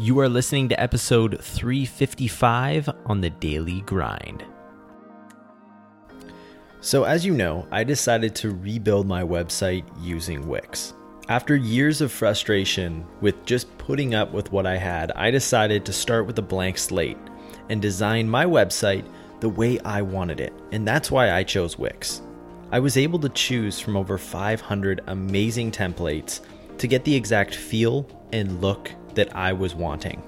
You are listening to episode 355 on The Daily Grind. So as you know, I decided to rebuild my website using Wix. After years of frustration with just putting up with what I had, I decided to start with a blank slate and design my website the way I wanted it. And that's why I chose Wix. I was able to choose from over 500 amazing templates to get the exact feel and look that I was wanting.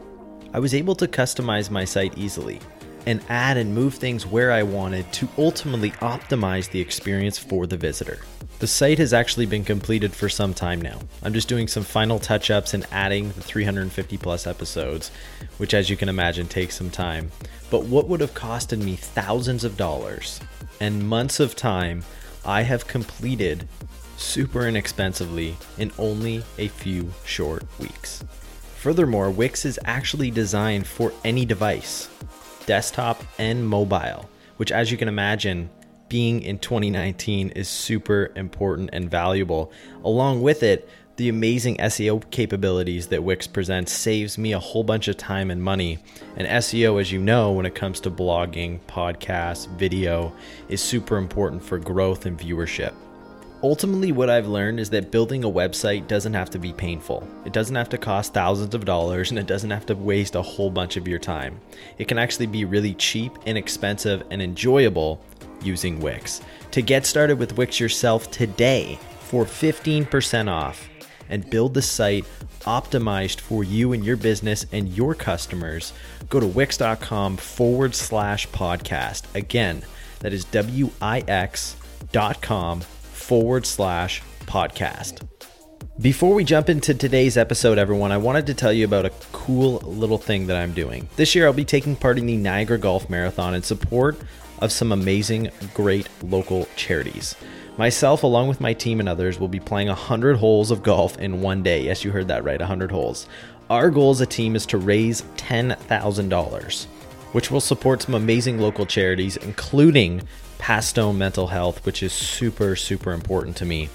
I was able to customize my site easily and add and move things where I wanted to ultimately optimize the experience for the visitor. The site has actually been completed for some time now. I'm just doing some final touch-ups and adding the 350 plus episodes, which as you can imagine takes some time. But what would have costed me thousands of dollars and months of time, I have completed super inexpensively in only a few short weeks. Furthermore, Wix is actually designed for any device, desktop and mobile, which as you can imagine, being in 2019 is super important and valuable. Along with it, the amazing SEO capabilities that Wix presents saves me a whole bunch of time and money. And SEO, as you know, when it comes to blogging, podcasts, video, is super important for growth and viewership. Ultimately, what I've learned is that building a website doesn't have to be painful. It doesn't have to cost thousands of dollars, and it doesn't have to waste a whole bunch of your time. It can actually be really cheap, inexpensive, and enjoyable using Wix. To get started with Wix yourself today for 15% off and build the site optimized for you and your business and your customers, go to wix.com/podcast. Again, that is wix.com/podcast. Before we jump into today's episode, everyone, I wanted to tell you about a cool little thing that I'm doing. This year, I'll be taking part in the Niagara Golf Marathon in support of some amazing, great local charities. Myself, along with my team and others, will be playing 100 holes of golf in one day. Yes, you heard that right, 100 holes. Our goal as a team is to raise $10,000, which will support some amazing local charities, including Pastone Mental Health, which is super, super important to me.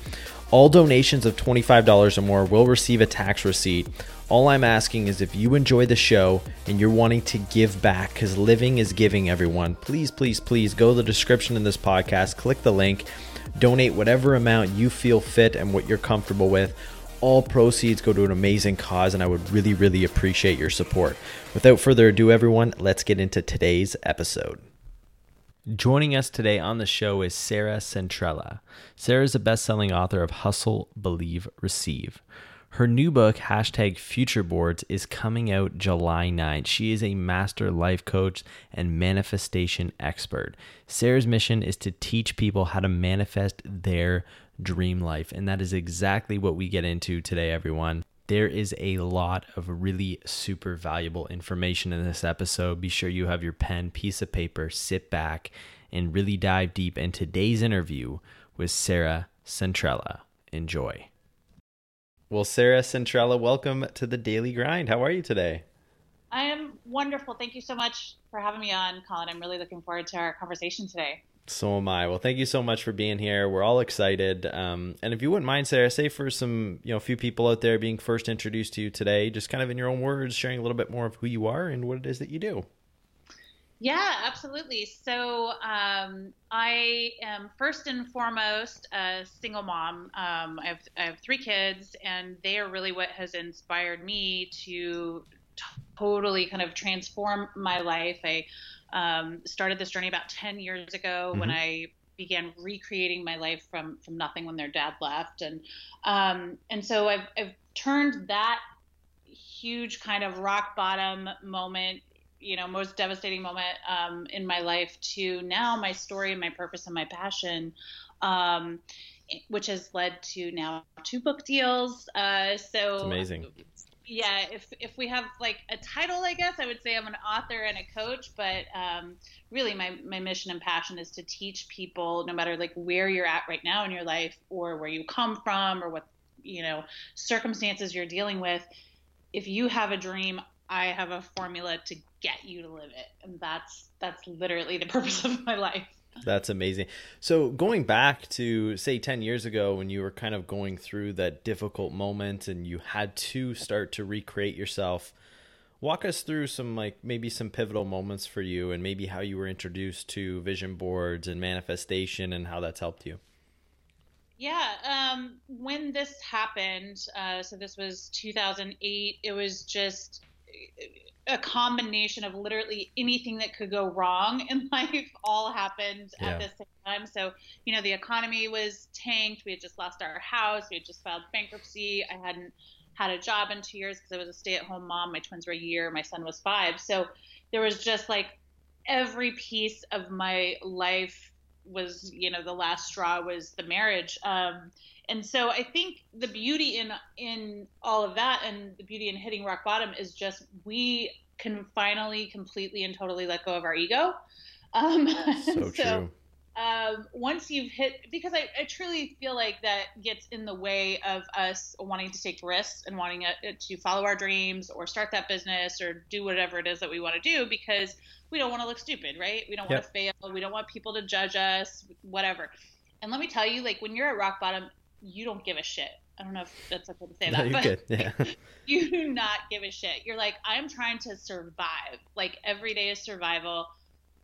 All donations of $25 or more will receive a tax receipt. All I'm asking is if you enjoy the show and you're wanting to give back, because living is giving, everyone, please, please, please go to the description in this podcast, click the link, donate whatever amount you feel fit and what you're comfortable with. All proceeds go to an amazing cause, and I would really, really appreciate your support. Without further ado, everyone, let's get into today's episode. Joining us today on the show is Sarah Centrella. Sarah is a best-selling author of Hustle, Believe, Receive. Her new book, #FutureBoards, is coming out July 9th. She is a master life coach and manifestation expert. Sarah's mission is to teach people how to manifest their dream life, and that is exactly what we get into today, everyone. There is a lot of really super valuable information in this episode. Be sure you have your pen, piece of paper, sit back, and really dive deep in today's interview with Sarah Centrella. Enjoy. Well, Sarah Centrella, welcome to The Daily Grind. How are you today? I am wonderful. Thank you so much for having me on, Colin. I'm really looking forward to our conversation today. So am I. Well, thank you so much for being here. We're all excited. And if you wouldn't mind, Sarah, say for some, few people out there being first introduced to you today, just kind of in your own words, sharing a little bit more of who you are and what it is that you do. Yeah, absolutely. So I am first and foremost a single mom. I have three kids, and they are really what has inspired me to totally kind of transform my life. I started this journey about 10 years ago when I began recreating my life from nothing when their dad left. And so I've turned that huge kind of rock bottom moment, most devastating moment, in my life to now my story and my purpose and my passion, which has led to now 2 book deals. So it's amazing. Yeah, if we have like a title, I guess I would say I'm an author and a coach, but really my mission and passion is to teach people, no matter like where you're at right now in your life or where you come from or what, circumstances you're dealing with, if you have a dream, I have a formula to get you to live it. And that's literally the purpose of my life. That's amazing. So going back to, say, 10 years ago when you were kind of going through that difficult moment and you had to start to recreate yourself, Walk us through some, like, maybe some pivotal moments for you and maybe how you were introduced to vision boards and manifestation and how that's helped you. Yeah. When this happened, so this was 2008, it was just a combination of literally anything that could go wrong in life all happened at the same time. So, you know, the economy was tanked. We had just lost our house. We had just filed bankruptcy. I hadn't had a job in 2 years because I was a stay-at-home mom. My twins were a year. My son was 5. So there was just, like, every piece of my life was, you know, the last straw was the marriage. And so I think the beauty in all of that and the beauty in hitting rock bottom is just we can finally completely and totally let go of our ego. So true. Once you've hit, because I truly feel like that gets in the way of us wanting to take risks and wanting to follow our dreams or start that business or do whatever it is that we want to do, because we don't want to look stupid, right? We don't want to fail. We don't want people to judge us, whatever. And let me tell you, like, when you're at rock bottom, you don't give a shit. I don't know if that's okay to say that, but you do not give a shit. You're like, I'm trying to survive. Like, every day is survival.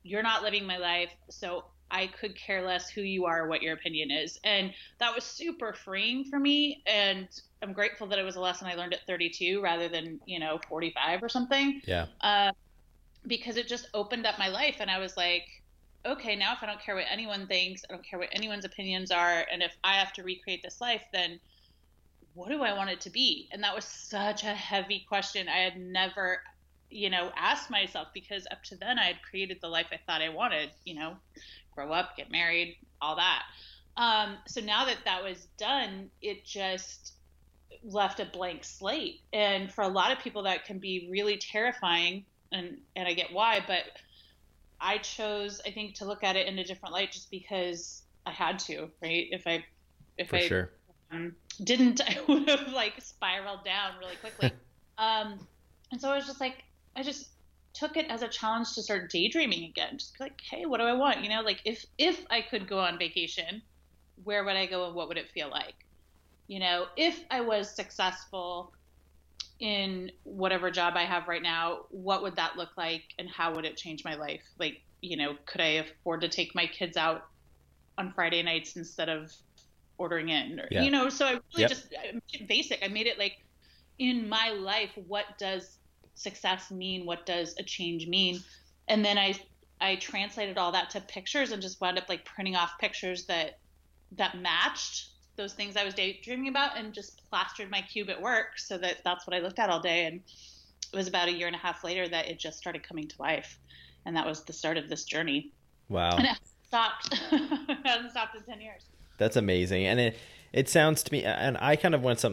You're not living my life. So I could care less who you are or what your opinion is. And that was super freeing for me. And I'm grateful that it was a lesson I learned at 32 rather than, you know, 45 or something. Yeah. Because it just opened up my life. And I was like, okay, now if I don't care what anyone thinks, I don't care what anyone's opinions are. And if I have to recreate this life, then what do I want it to be? And that was such a heavy question. I had never, you know, asked myself, because up to then I had created the life I thought I wanted, you know, grow up, get married, all that. So now that that was done, it just left a blank slate. And for a lot of people that can be really terrifying, and I get why, but I chose, I think, to look at it in a different light just because I had to, right? If I didn't, I would have, like, spiraled down really quickly. And so I was just like, I just took it as a challenge to start daydreaming again. Just like, hey, what do I want? You know, like, if I could go on vacation, where would I go and what would it feel like? You know, if I was successful in whatever job I have right now, what would that look like and how would it change my life? Like, you know, could I afford to take my kids out on Friday nights instead of ordering in? Or, you know, so I really just I made it basic. I made it like, in my life, what does success mean? What does a change mean? And then I translated all that to pictures and just wound up, like, printing off pictures that matched those things I was daydreaming about, and just plastered my cube at work so that that's what I looked at all day. And it was about a year and a half later that it just started coming to life. And that was the start of this journey. Wow. And it hasn't stopped in 10 years. That's amazing. And it sounds to me, and I kind of went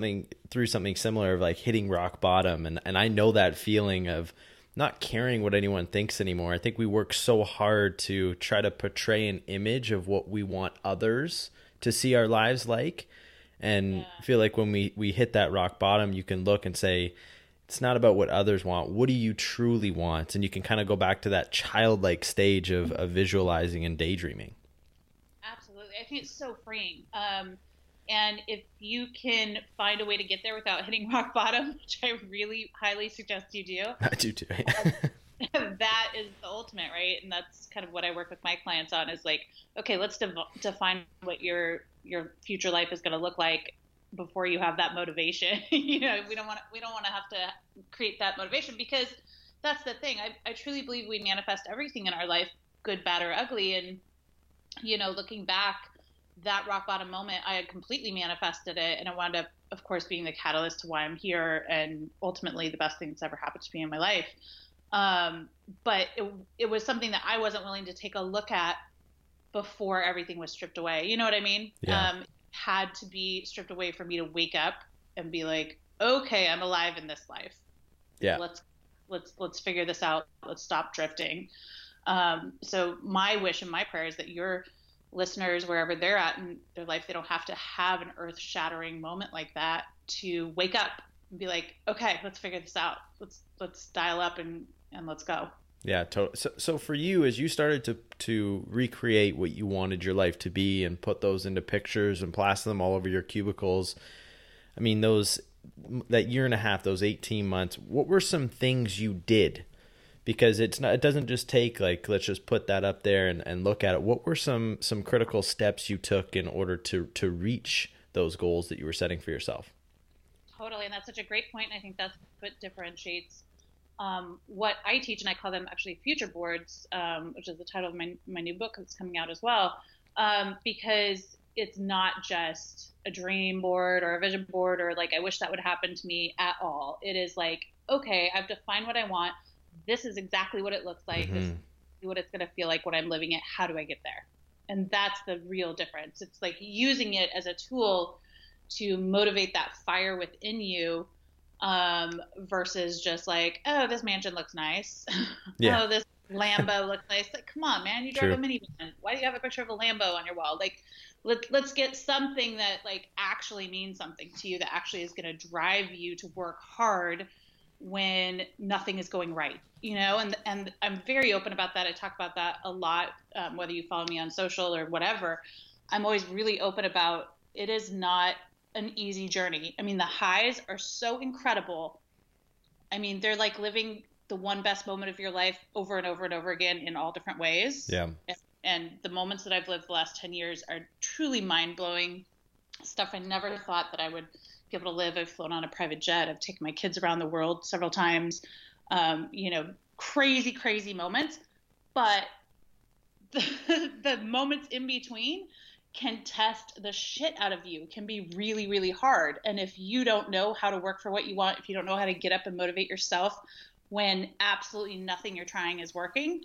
through something similar of, like, hitting rock bottom. And I know that feeling of not caring what anyone thinks anymore. I think we work so hard to try to portray an image of what we want others to see our lives like, and feel like when we hit that rock bottom, you can look and say, it's not about what others want. What do you truly want? And you can kind of go back to that childlike stage of visualizing and daydreaming. Absolutely. I think it's so freeing. And if you can find a way to get there without hitting rock bottom, which I really highly suggest you do. I do too. That is the ultimate, right? And that's kind of what I work with my clients on is like, okay, let's define what your future life is going to look like before you have that motivation. You know, we don't want to have to create that motivation, because that's the thing. I truly believe we manifest everything in our life, good, bad, or ugly. And, you know, looking back, that rock bottom moment, I had completely manifested it, and it wound up, of course, being the catalyst to why I'm here and ultimately the best thing that's ever happened to me in my life. But it was something that I wasn't willing to take a look at before everything was stripped away. You know what I mean? Yeah. Had to be stripped away for me to wake up and be like, okay, I'm alive in this life. Yeah. Let's figure this out. Let's stop drifting. So my wish and my prayer is that your listeners, wherever they're at in their life, they don't have to have an earth shattering moment like that to wake up and be like, okay, let's figure this out. Let's dial up and let's go. Yeah, totally. So for you, as you started to recreate what you wanted your life to be and put those into pictures and plaster them all over your cubicles, I mean, those that year and a half, those 18 months, what were some things you did? Because it's not, it doesn't just take like, let's just put that up there and look at it. What were some critical steps you took in order to reach those goals that you were setting for yourself? Totally. And that's such a great point. And I think that's what differentiates what I teach, and I call them actually future boards, which is the title of my new book that's coming out as well, because it's not just a dream board or a vision board or like, I wish that would happen to me at all. It is like, okay, I've defined what I want. This is exactly what it looks like. Mm-hmm. This is what it's going to feel like when I'm living it. How do I get there? And that's the real difference. It's like using it as a tool to motivate that fire within you, versus just like, oh, this mansion looks nice. Yeah. Oh, this Lambo looks nice. Like, come on, man, you drive a minivan. Why do you have a picture of a Lambo on your wall? Like, let's get something that like actually means something to you, that actually is going to drive you to work hard when nothing is going right, you know? And I'm very open about that. I talk about that a lot, whether you follow me on social or whatever. I'm always really open about it is not an easy journey. I mean, the highs are so incredible. I mean, they're like living the one best moment of your life over and over and over again in all different ways. Yeah. And the moments that I've lived the last 10 years are truly mind-blowing stuff I never thought that I would be able to live. I've flown on a private jet. I've taken my kids around the world several times. You know, crazy, crazy moments. But the moments in between can test the shit out of you, can be really, really hard. And if you don't know how to work for what you want, if you don't know how to get up and motivate yourself when absolutely nothing you're trying is working,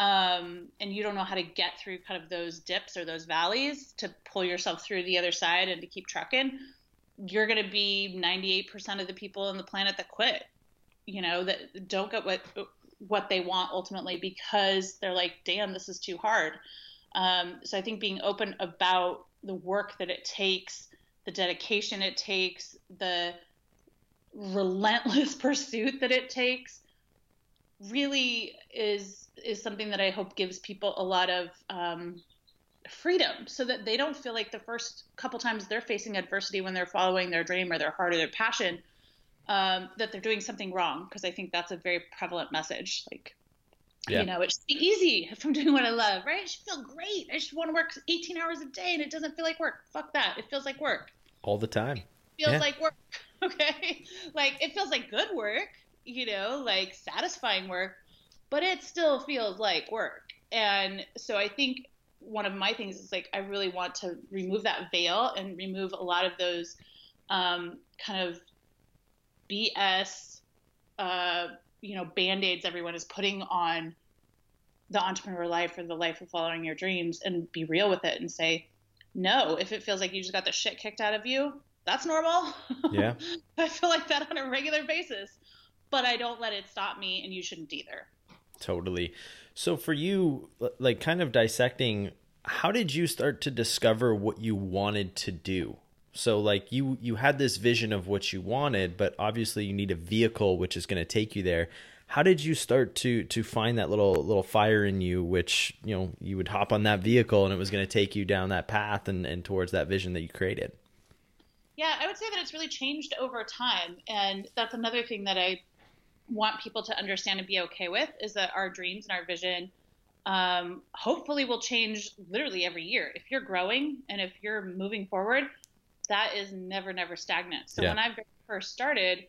and you don't know how to get through kind of those dips or those valleys to pull yourself through the other side and to keep trucking, you're going to be 98% of the people on the planet that quit, you know, that don't get what they want ultimately, because they're like, damn, this is too hard. So I think being open about the work that it takes, the dedication it takes, the relentless pursuit that it takes really is something that I hope gives people a lot of freedom, so that they don't feel like the first couple times they're facing adversity when they're following their dream or their heart or their passion, that they're doing something wrong. Because I think that's a very prevalent message. Like, yeah. You know, it should be easy if I'm doing what I love, right? It should feel great. I should want to work 18 hours a day and it doesn't feel like work. Fuck that. It feels like work. All the time. It feels like work, okay? Like, it feels like good work, you know, like satisfying work, but it still feels like work. And so I think one of my things is like, I really want to remove that veil and remove a lot of those kind of BS, you know, Band-Aids everyone is putting on the entrepreneur life or the life of following your dreams, and be real with it and say, no, if it feels like you just got the shit kicked out of you, that's normal. Yeah. I feel like that on a regular basis, but I don't let it stop me, and you shouldn't either. Totally. So for you, like kind of dissecting, how did you start to discover what you wanted to do? So like you had this vision of what you wanted, but obviously you need a vehicle which is going to take you there. How did you start to find that little fire in you, which, you know, you would hop on that vehicle and it was going to take you down that path and towards that vision that you created? Yeah, I would say that it's really changed over time. And that's another thing that I want people to understand and be okay with, is that our dreams and our vision hopefully will change literally every year. If you're growing and if you're moving forward, that is never, never stagnant. So when I first started,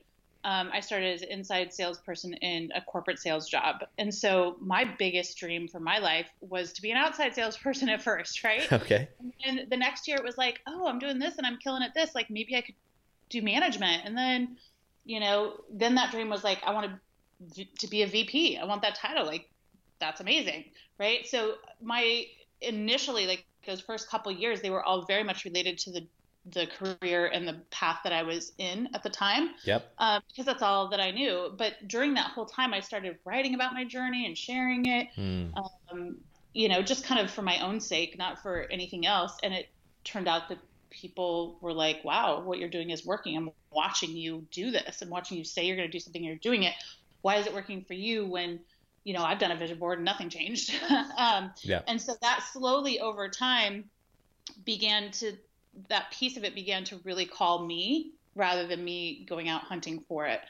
I started as an inside salesperson in a corporate sales job. And so my biggest dream for my life was to be an outside salesperson at first, right? Okay. And the next year it was like, oh, I'm doing this and I'm killing at this. Like, maybe I could do management. And then, you know, then that dream was like, I want to be a VP. I want that title. Like, that's amazing, right? So initially, like those first couple of years, they were all very much related to the career and the path that I was in at the time. Yep. Because that's all that I knew. But during that whole time, I started writing about my journey and sharing it, you know, just kind of for my own sake, not for anything else. And it turned out that people were like, wow, what you're doing is working. I'm watching you do this. I'm watching you say you're going to do something. You're doing it. Why is it working for you when, you know, I've done a vision board and nothing changed? And so that slowly over time began to really call me rather than me going out hunting for it.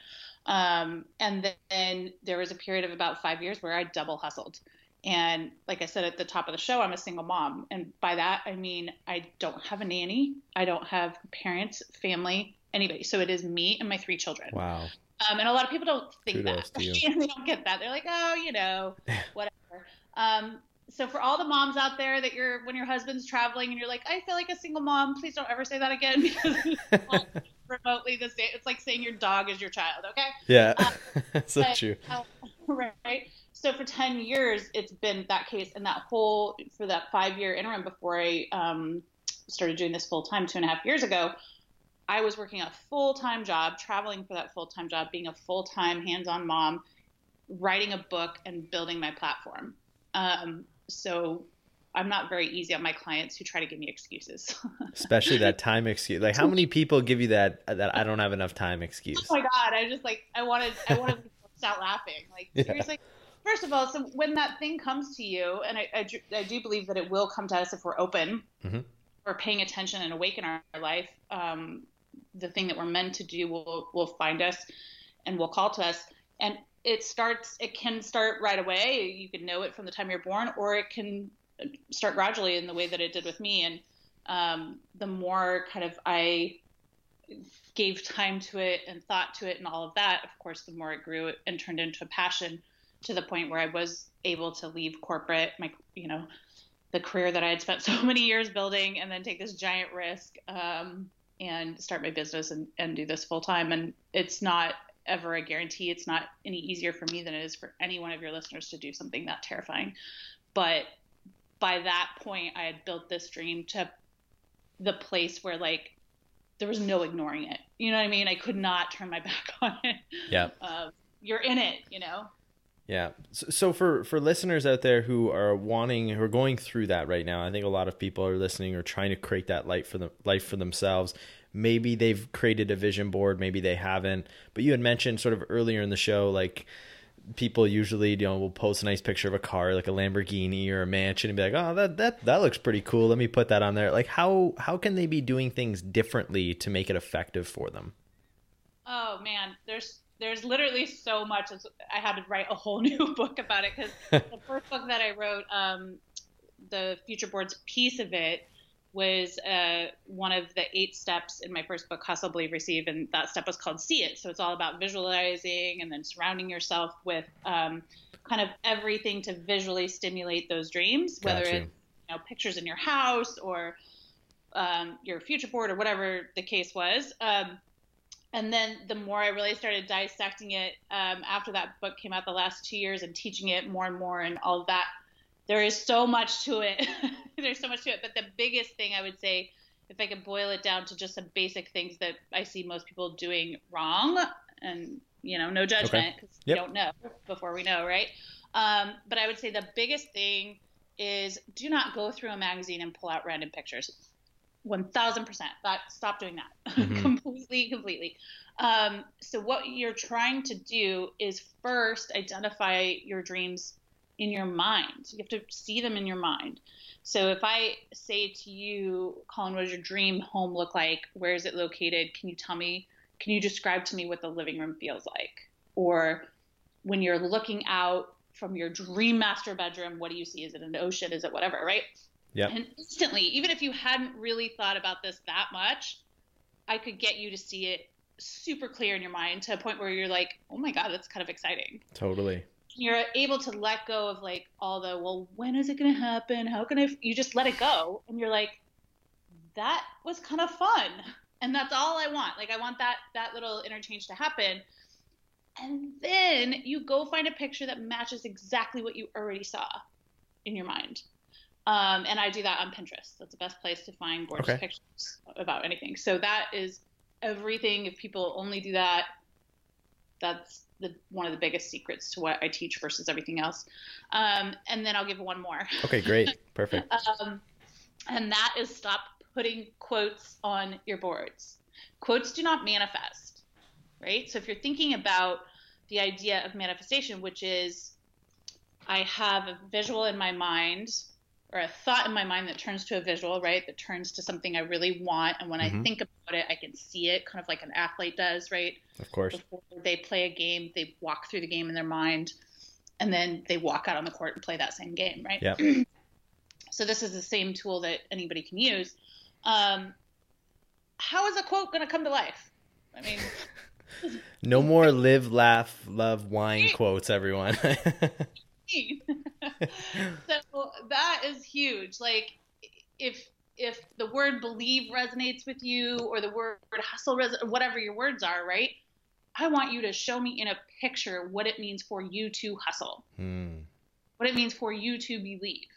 And then there was a period of about 5 years where I double hustled. And like I said at the top of the show, I'm a single mom. And by that, I mean, I don't have a nanny. I don't have parents, family, anybody. So it is me and my 3 children. Wow. And a lot of people don't think Kudos that. To you. They don't get that. They're like, oh, you know, whatever. So for all the moms out there that when your husband's traveling and you're like, I feel like a single mom, please don't ever say that again, because it's not remotely the same. It's like saying your dog is your child. Okay. Yeah. So true. Right. So for 10 years, it's been that case, and for that 5-year interim before I started doing this full time 2.5 years ago, I was working a full-time job, traveling for that full-time job, being a full-time hands-on mom, writing a book, and building my platform. So I'm not very easy on my clients who try to give me excuses. Especially that time excuse. Like, how many people give you that I don't have enough time excuse? Oh my God. I just like, I wanted to start laughing. Like, seriously. Yeah. First of all, so when that thing comes to you, and I do believe that it will come to us if we're open, mm-hmm. we're paying attention and awake in our life, the thing that we're meant to do will find us and will call to us. And it can start right away. You can know it from the time you're born, or it can start gradually in the way that it did with me. And the more kind of I gave time to it and thought to it and all of that, of course, the more it grew and turned into a passion, to the point where I was able to leave corporate, the career that I had spent so many years building, and then take this giant risk, and start my business and do this full time. And it's not ever a guarantee. It's not any easier for me than it is for any one of your listeners to do something that terrifying. But by that point, I had built this dream to the place where, like, there was no ignoring it. You know what I mean? I could not turn my back on it. Yeah. You're in it, you know? Yeah. So for listeners out there who are going through that right now, I think a lot of people are listening or trying to create that life for themselves. Maybe they've created a vision board, maybe they haven't, but you had mentioned sort of earlier in the show, like, people usually, will post a nice picture of a car, like a Lamborghini or a mansion, and be like, oh, that looks pretty cool. Let me put that on there. Like, how can they be doing things differently to make it effective for them? Oh man, There's literally so much. I had to write a whole new book about it, because the first book that I wrote, the FutureBoards piece of it, was one of the 8 steps in my first book, Hustle, Believe, Receive, and that step was called See It. So it's all about visualizing and then surrounding yourself with kind of everything to visually stimulate those dreams, whether it's pictures in your house or your future board or whatever the case was. And then the more I really started dissecting it after that book came out the last 2 years, and teaching it more and more and all that, there is so much to it. There's so much to it. But the biggest thing I would say, if I could boil it down to just some basic things that I see most people doing wrong, and, no judgment, because we don't know before we know, right? But I would say the biggest thing is, do not go through a magazine and pull out random pictures. 1,000%. Stop doing that. Mm-hmm. Completely. So what you're trying to do is first identify your dreams in your mind. You have to see them in your mind. So if I say to you, Colin, what does your dream home look like? Where is it located? Can you describe to me what the living room feels like? Or when you're looking out from your dream master bedroom, what do you see? Is it an ocean? Is it whatever, right? Yep. And instantly, even if you hadn't really thought about this that much, I could get you to see it super clear in your mind, to a point where you're like, oh my God, that's kind of exciting. Totally. You're able to let go of like all the, well, when is it going to happen? How can you just let it go. And you're like, that was kind of fun. And that's all I want. Like, I want that little interchange to happen. And then you go find a picture that matches exactly what you already saw in your mind. And I do that on Pinterest. That's the best place to find gorgeous pictures about anything. So that is everything. If people only do that, that's one of the biggest secrets to what I teach versus everything else. And then I'll give one more. Okay, great. Perfect. And that is, stop putting quotes on your boards. Quotes do not manifest, right? So if you're thinking about the idea of manifestation, which is, I have a visual in my mind – or a thought in my mind that turns to a visual, right? That turns to something I really want. And when I think about it, I can see it kind of like an athlete does, right? Of course. Before they play a game, they walk through the game in their mind, and then they walk out on the court and play that same game, right? Yeah. So this is the same tool that anybody can use. How is a quote going to come to life? I mean... No more live, laugh, love, wine quotes, everyone. So that is huge. Like if the word believe resonates with you, or the word hustle, whatever your words are, right? I want you to show me in a picture what it means for you to hustle, what it means for you to believe,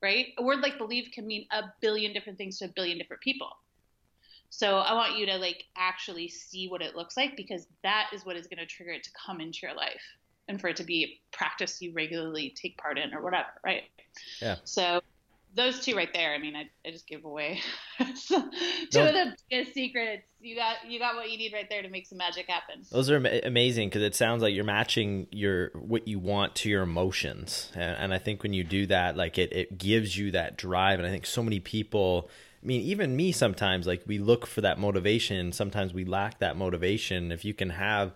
right? A word like believe can mean a billion different things to a billion different people. So I want you to like actually see what it looks like, because that is what is going to trigger it to come into your life and for it to be practice you regularly take part in or whatever, right? Yeah. So those two right there, I mean, I just give away two of the biggest secrets. You got what you need right there to make some magic happen. Those are amazing, because it sounds like you're matching what you want to your emotions. And I think when you do that, like it gives you that drive. And I think so many people... I mean, even me sometimes, like we look for that motivation. Sometimes we lack that motivation. If you can have,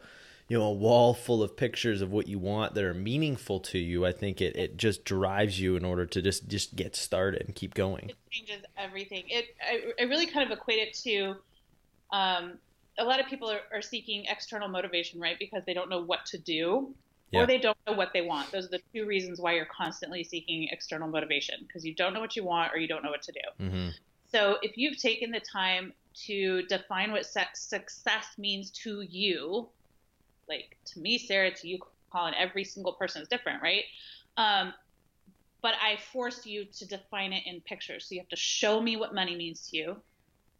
a wall full of pictures of what you want that are meaningful to you, I think it just drives you in order to just get started and keep going. It changes everything. I really kind of equate it to a lot of people are seeking external motivation, right? Because they don't know what to do. Yeah. Or they don't know what they want. Those are the two reasons why you're constantly seeking external motivation, because you don't know what you want or you don't know what to do. Mm-hmm. So if you've taken the time to define what success means to you, like to me, Sarah, to you, Colin, every single person is different, right? But I force you to define it in pictures. So you have to show me what money means to you.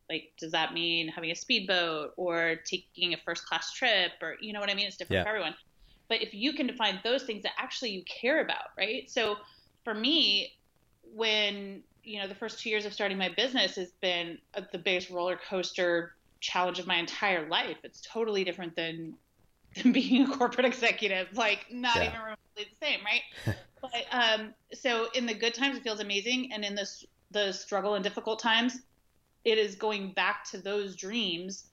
Like, does that mean having a speedboat or taking a first-class trip, or you know what I mean? It's different for everyone. But if you can define those things that actually you care about, right? So for me, when... the first 2 years of starting my business has been the biggest roller coaster challenge of my entire life. It's totally different than being a corporate executive, like not even remotely the same. Right. But, so in the good times, it feels amazing. And in the struggle and difficult times, it is going back to those dreams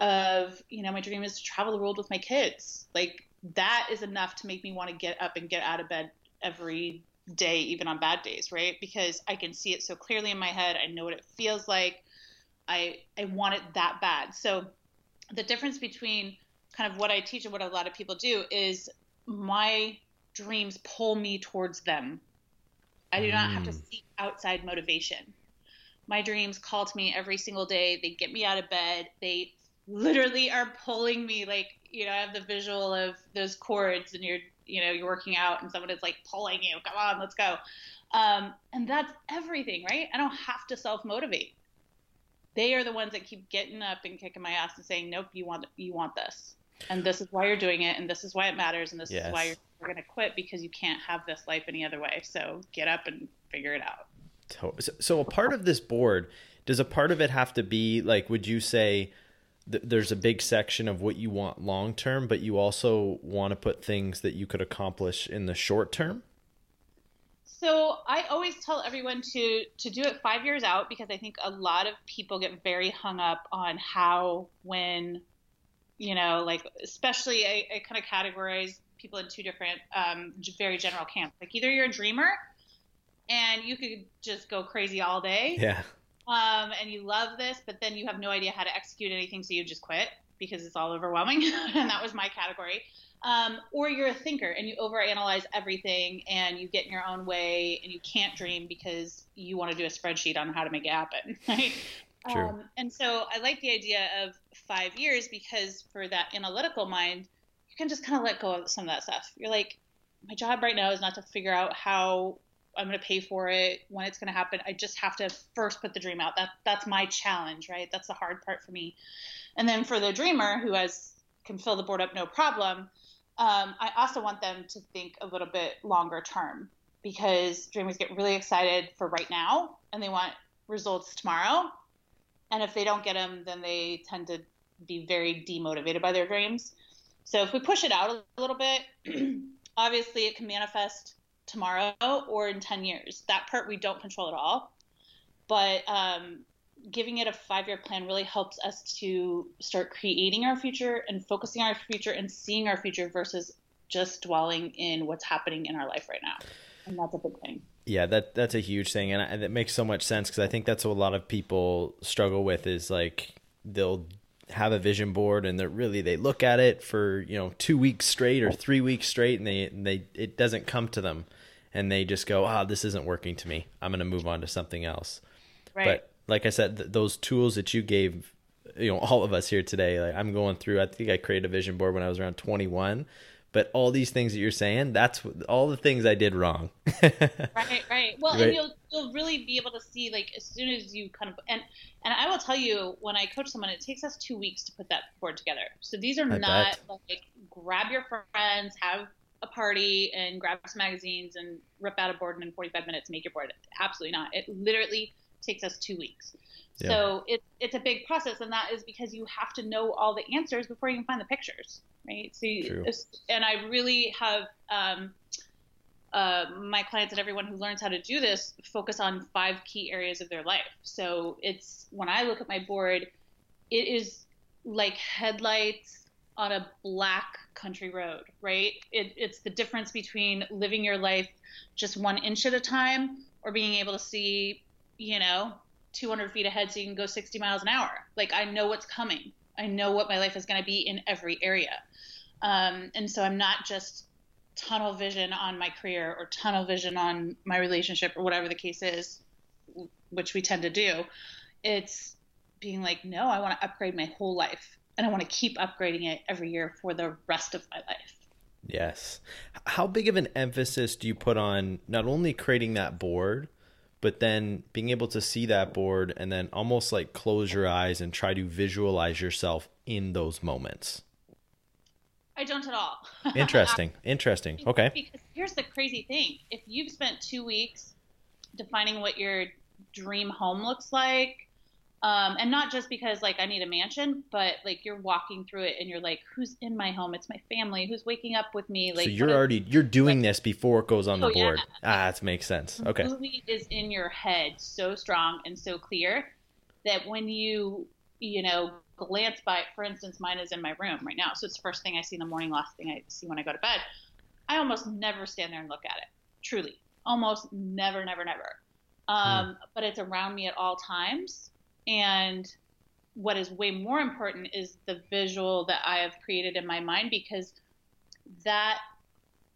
of, my dream is to travel the world with my kids. Like that is enough to make me want to get up and get out of bed every day, even on bad days, right? Because I can see it so clearly in my head. I know what it feels like. I want it that bad. So the difference between kind of what I teach and what a lot of people do is my dreams pull me towards them. I do not have to seek outside motivation. My dreams call to me every single day. They get me out of bed. They literally are pulling me. Like, I have the visual of those cords and you're working out and someone is like pulling you, come on, let's go. And that's everything, right? I don't have to self-motivate. They are the ones that keep getting up and kicking my ass and saying, nope, you want this. And this is why you're doing it. And this is why it matters. And this is why you're going to quit, because you can't have this life any other way. So get up and figure it out. So a part of this board, does a part of it have to be like, would you say, there's a big section of what you want long term, but you also want to put things that you could accomplish in the short term? So I always tell everyone to do it 5 years out, because I think a lot of people get very hung up on how, when, like, especially I kind of categorize people in two different very general camps. Like either you're a dreamer and you could just go crazy all day. Yeah. And you love this, but then you have no idea how to execute anything, so you just quit because it's all overwhelming, and that was my category. Or you're a thinker, and you overanalyze everything, and you get in your own way, and you can't dream because you want to do a spreadsheet on how to make it happen, right? True. And so I like the idea of 5 years, because for that analytical mind, you can just kind of let go of some of that stuff. You're like, my job right now is not to figure out how I'm going to pay for it, when it's going to happen. I just have to first put the dream out. That's my challenge, right? That's the hard part for me. And then for the dreamer who can fill the board up, no problem. I also want them to think a little bit longer term, because dreamers get really excited for right now and they want results tomorrow. And if they don't get them, then they tend to be very demotivated by their dreams. So if we push it out a little bit, obviously it can manifest tomorrow or in 10 years. That part we don't control at all. But giving it a 5-year plan really helps us to start creating our future and focusing on our future and seeing our future versus just dwelling in what's happening in our life right now. And that's a big thing. Yeah, that's a huge thing. And it makes so much sense, because I think that's what a lot of people struggle with, is like they'll have a vision board and they're really, they look at it for, 2 weeks straight or 3 weeks straight, and it doesn't come to them, and they just go, this isn't working to me. I'm going to move on to something else. Right. But like I said, those tools that you gave, all of us here today, like I'm going through, I think I created a vision board when I was around 21, but all these things that you're saying, that's all the things I did wrong. Right. Well, right. And you'll really be able to see, like, as soon as you kind of, and I will tell you, when I coach someone, it takes us 2 weeks to put that board together. So these are like, grab your friends, have a party, and grab some magazines and rip out a board and in 45 minutes make your board. Absolutely not. It literally takes us 2 weeks. Yeah. So it's a big process, and that is because you have to know all the answers before you can find the pictures, right? So, and I really have my clients and everyone who learns how to do this focus on 5 key areas of their life. So it's, when I look at my board, it is like headlights on a black country road, right? It's the difference between living your life just 1 inch at a time or being able to see, 200 feet ahead so you can go 60 miles an hour. Like, I know what's coming. I know what my life is going to be in every area. And so I'm not just tunnel vision on my career or tunnel vision on my relationship or whatever the case is, which we tend to do. It's being like, no, I want to upgrade my whole life, and I want to keep upgrading it every year for the rest of my life. Yes. How big of an emphasis do you put on not only creating that board, but then being able to see that board and then almost like close your eyes and try to visualize yourself in those moments? I don't at all. Interesting. Okay. Because here's the crazy thing. If you've spent 2 weeks defining what your dream home looks like, and not just because like I need a mansion, but like you're walking through it and you're like, who's in my home? It's my family. Who's waking up with me? Like, so you're doing this before it goes on the board. Yeah. That makes sense. Okay. The movie is in your head so strong and so clear that when you glance by it, for instance, mine is in my room right now. So it's the first thing I see in the morning, last thing I see when I go to bed. I almost never stand there and look at it. Truly. Almost never. But it's around me at all times. And what is way more important is the visual that I have created in my mind, because that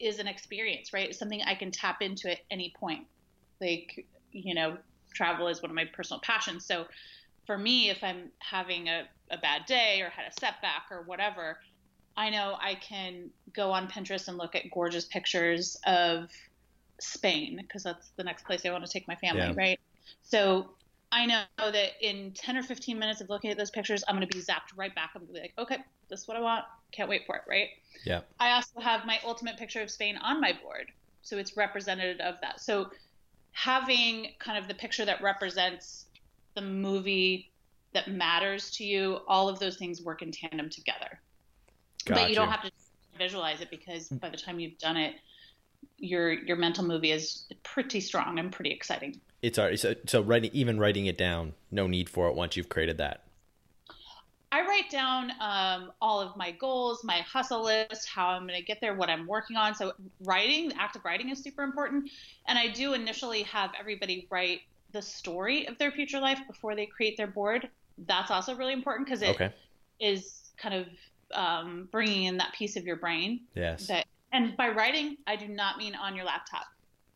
is an experience, right? It's something I can tap into at any point. Like, travel is one of my personal passions. So for me, if I'm having a bad day or had a setback or whatever, I know I can go on Pinterest and look at gorgeous pictures of Spain, because that's the next place I want to take my family, right? So I know that in 10 or 15 minutes of looking at those pictures, I'm going to be zapped right back. I'm going to be like, okay, this is what I want. Can't wait for it, right? Yeah. I also have my ultimate picture of Spain on my board, so it's representative of that. So having kind of the picture that represents the movie that matters to you, all of those things work in tandem together. But you don't have to visualize it, because by the time you've done it, your mental movie is pretty strong and pretty exciting. It's already so writing it down, no need for it once you've created that. I write down all of my goals, my hustle list, how I'm going to get there, what I'm working on. So writing, the act of writing is super important. And I do initially have everybody write the story of their future life before they create their board. That's also really important, because it is kind of bringing in that piece of your brain. Yes. And by writing, I do not mean on your laptop.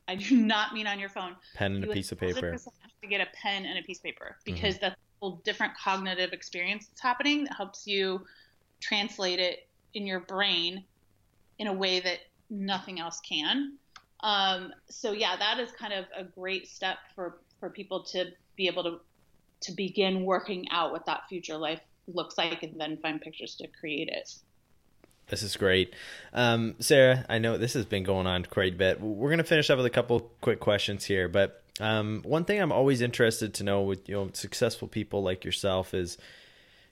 I do not mean on your phone. Pen and a piece of paper. You have to get a pen and a piece of paper, because that's a whole different cognitive experience that's happening that helps you translate it in your brain in a way that nothing else can. So yeah, that is kind of a great step for people to be able to begin working out what that future life looks like, and then find pictures to create it. This is great. Sarah, I know this has been going on quite a bit. We're going to finish up with a couple quick questions here, but one thing I'm always interested to know with successful people like yourself is,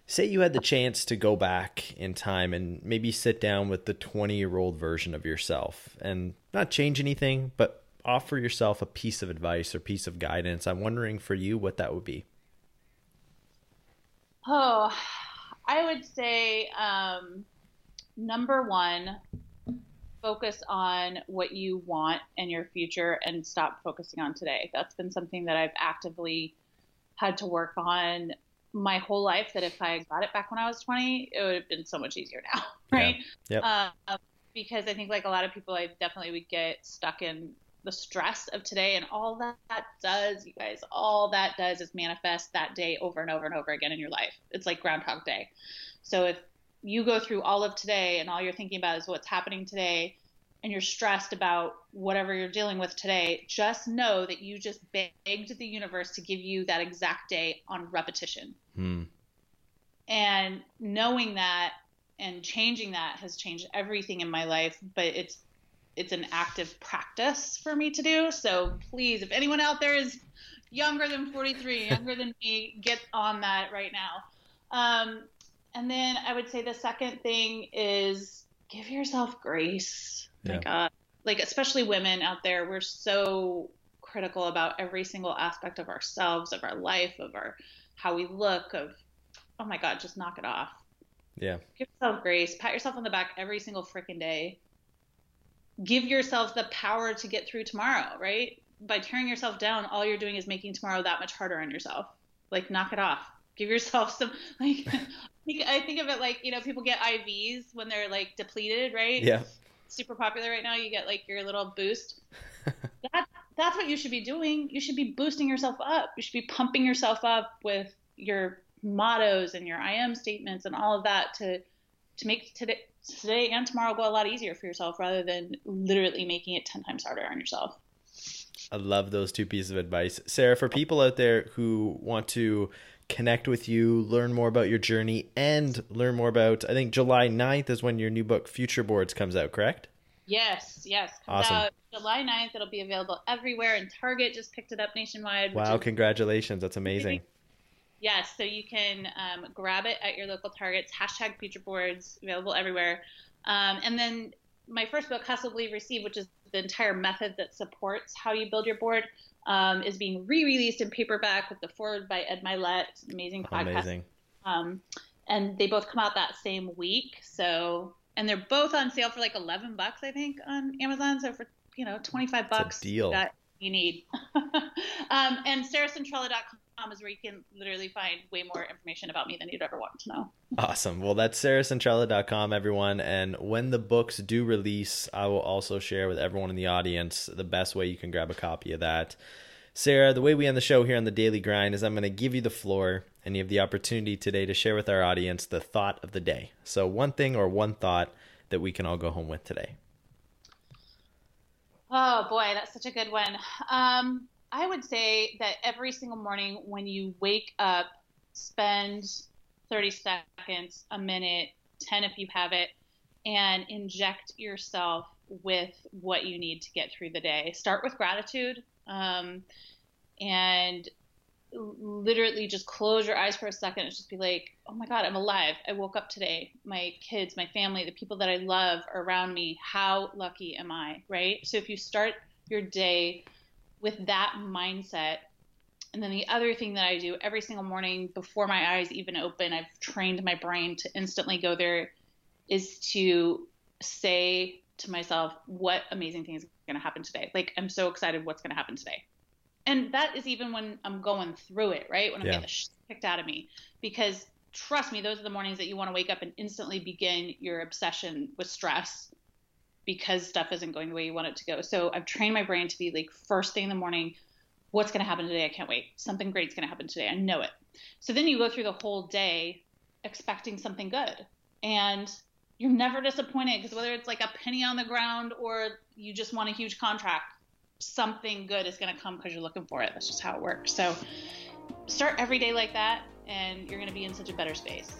Say you had the chance to go back in time and maybe sit down with the 20-year-old version of yourself and not change anything, but offer yourself a piece of advice or piece of guidance. I'm wondering for you what that would be. Oh, I would say number one, focus on what you want in your future and stop focusing on today. That's been something that I've actively had to work on my whole life, that if I got it back when I was 20, it would have been so much easier now, right? Yeah. Yep. Because I think, like a lot of people, I definitely would get stuck in the stress of today, and all that does, you guys, all that does is manifest that day over and over and over again in your life. It's like Groundhog Day. So if you go through all of today and all you're thinking about is what's happening today and you're stressed about whatever you're dealing with today, just know that you just begged the universe to give you that exact day on repetition. And knowing that and changing that has changed everything in my life, but it's an active practice for me to do. So please, if anyone out there is younger than 43, younger than me, get on that right now. And then I would say the second thing is give yourself grace. Yeah. My God. Like, especially women out there, we're so critical about every single aspect of ourselves, of our life, of our, how we look, of, oh my God, just knock it off. Yeah. Give yourself grace, pat yourself on the back every single freaking day. Give yourself the power to get through tomorrow, right? By tearing yourself down, all you're doing is making tomorrow that much harder on yourself. Like, knock it off. Give yourself some, like, I think of it like, you know, people get IVs when they're like depleted, right? Yeah. Super popular right now. You get like your little boost. That's what you should be doing. You should be boosting yourself up. You should be pumping yourself up with your mottos and your I am statements and all of that to make today and tomorrow go a lot easier for yourself, rather than literally making it 10 times harder on yourself. I love those two pieces of advice. Sarah, for people out there who want to connect with you, learn more about your journey, and learn more about, I think July 9th is when your new book, Future Boards, comes out, correct? Yes. Comes awesome. Out July 9th. It'll be available everywhere, and Target just picked it up nationwide. Wow, congratulations. That's amazing. Yes, so you can grab it at your local Targets, #FutureBoards, available everywhere. And then my first book, Hustle, Believe, Receive, which is the entire method that supports how you build your board, is being re-released in paperback with the foreword by Ed Mylett. It's an amazing podcast. Amazing. And they both come out that same week. So, and they're both on sale for like $11, I think, on Amazon. So for, you know, $25, deal that you need. And sarahcentrella.com. Is where you can literally find way more information about me than you'd ever want to know. Awesome. Well, that's sarahcentrella.com, everyone. And when the books do release, I will also share with everyone in the audience the best way you can grab a copy of that. Sarah, the way we end the show here on The Daily Grind is I'm going to give you the floor, and you have the opportunity today to share with our audience the thought of the day. So one thing or one thought that we can all go home with today. Oh boy, that's such a good one. I would say that every single morning when you wake up, spend 30 seconds, a minute, 10 if you have it, and inject yourself with what you need to get through the day. Start with gratitude, and literally just close your eyes for a second and just be like, oh my God, I'm alive. I woke up today. My kids, my family, the people that I love are around me. How lucky am I, right? So if you start your day with that mindset. And then the other thing that I do every single morning before my eyes even open, I've trained my brain to instantly go there, is to say to myself, what amazing thing is going to happen today? Like, I'm so excited what's going to happen today. And that is even when I'm going through it, right? When I'm getting the shit kicked out of me, because trust me, those are the mornings that you want to wake up and instantly begin your obsession with stress, because stuff isn't going the way you want it to go. So I've trained my brain to be like, first thing in the morning, what's going to happen today? I can't wait. Something great's going to happen today. I know it. So then you go through the whole day expecting something good, and you're never disappointed, because whether it's like a penny on the ground or you just want a huge contract, something good is going to come because you're looking for it. That's just how it works. So start every day like that, and you're going to be in such a better space.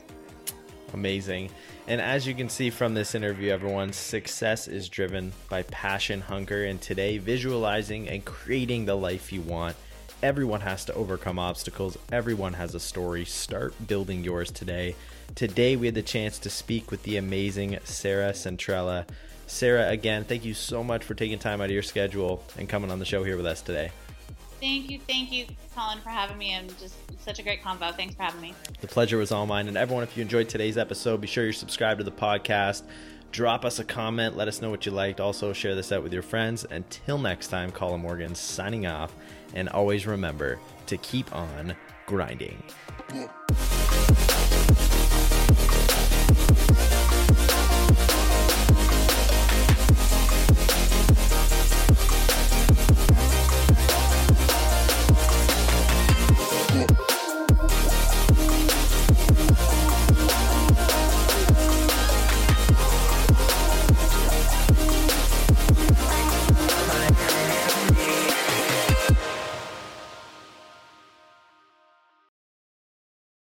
Amazing. And as you can see from this interview, everyone, success is driven by passion, hunger, and today, visualizing and creating the life you want Everyone has to overcome obstacles. Everyone has a story. Start building yours today. Today, we had the chance to speak with the amazing Sarah Centrella. Sarah, again, thank you so much for taking time out of your schedule and coming on the show here with us today. Thank you, Colin, for having me. I'm just such a great convo. Thanks for having me. The pleasure was all mine. And everyone, if you enjoyed today's episode, be sure you're subscribed to the podcast. Drop us a comment. Let us know what you liked. Also, share this out with your friends. Until next time, Colin Morgan signing off. And always remember to keep on grinding.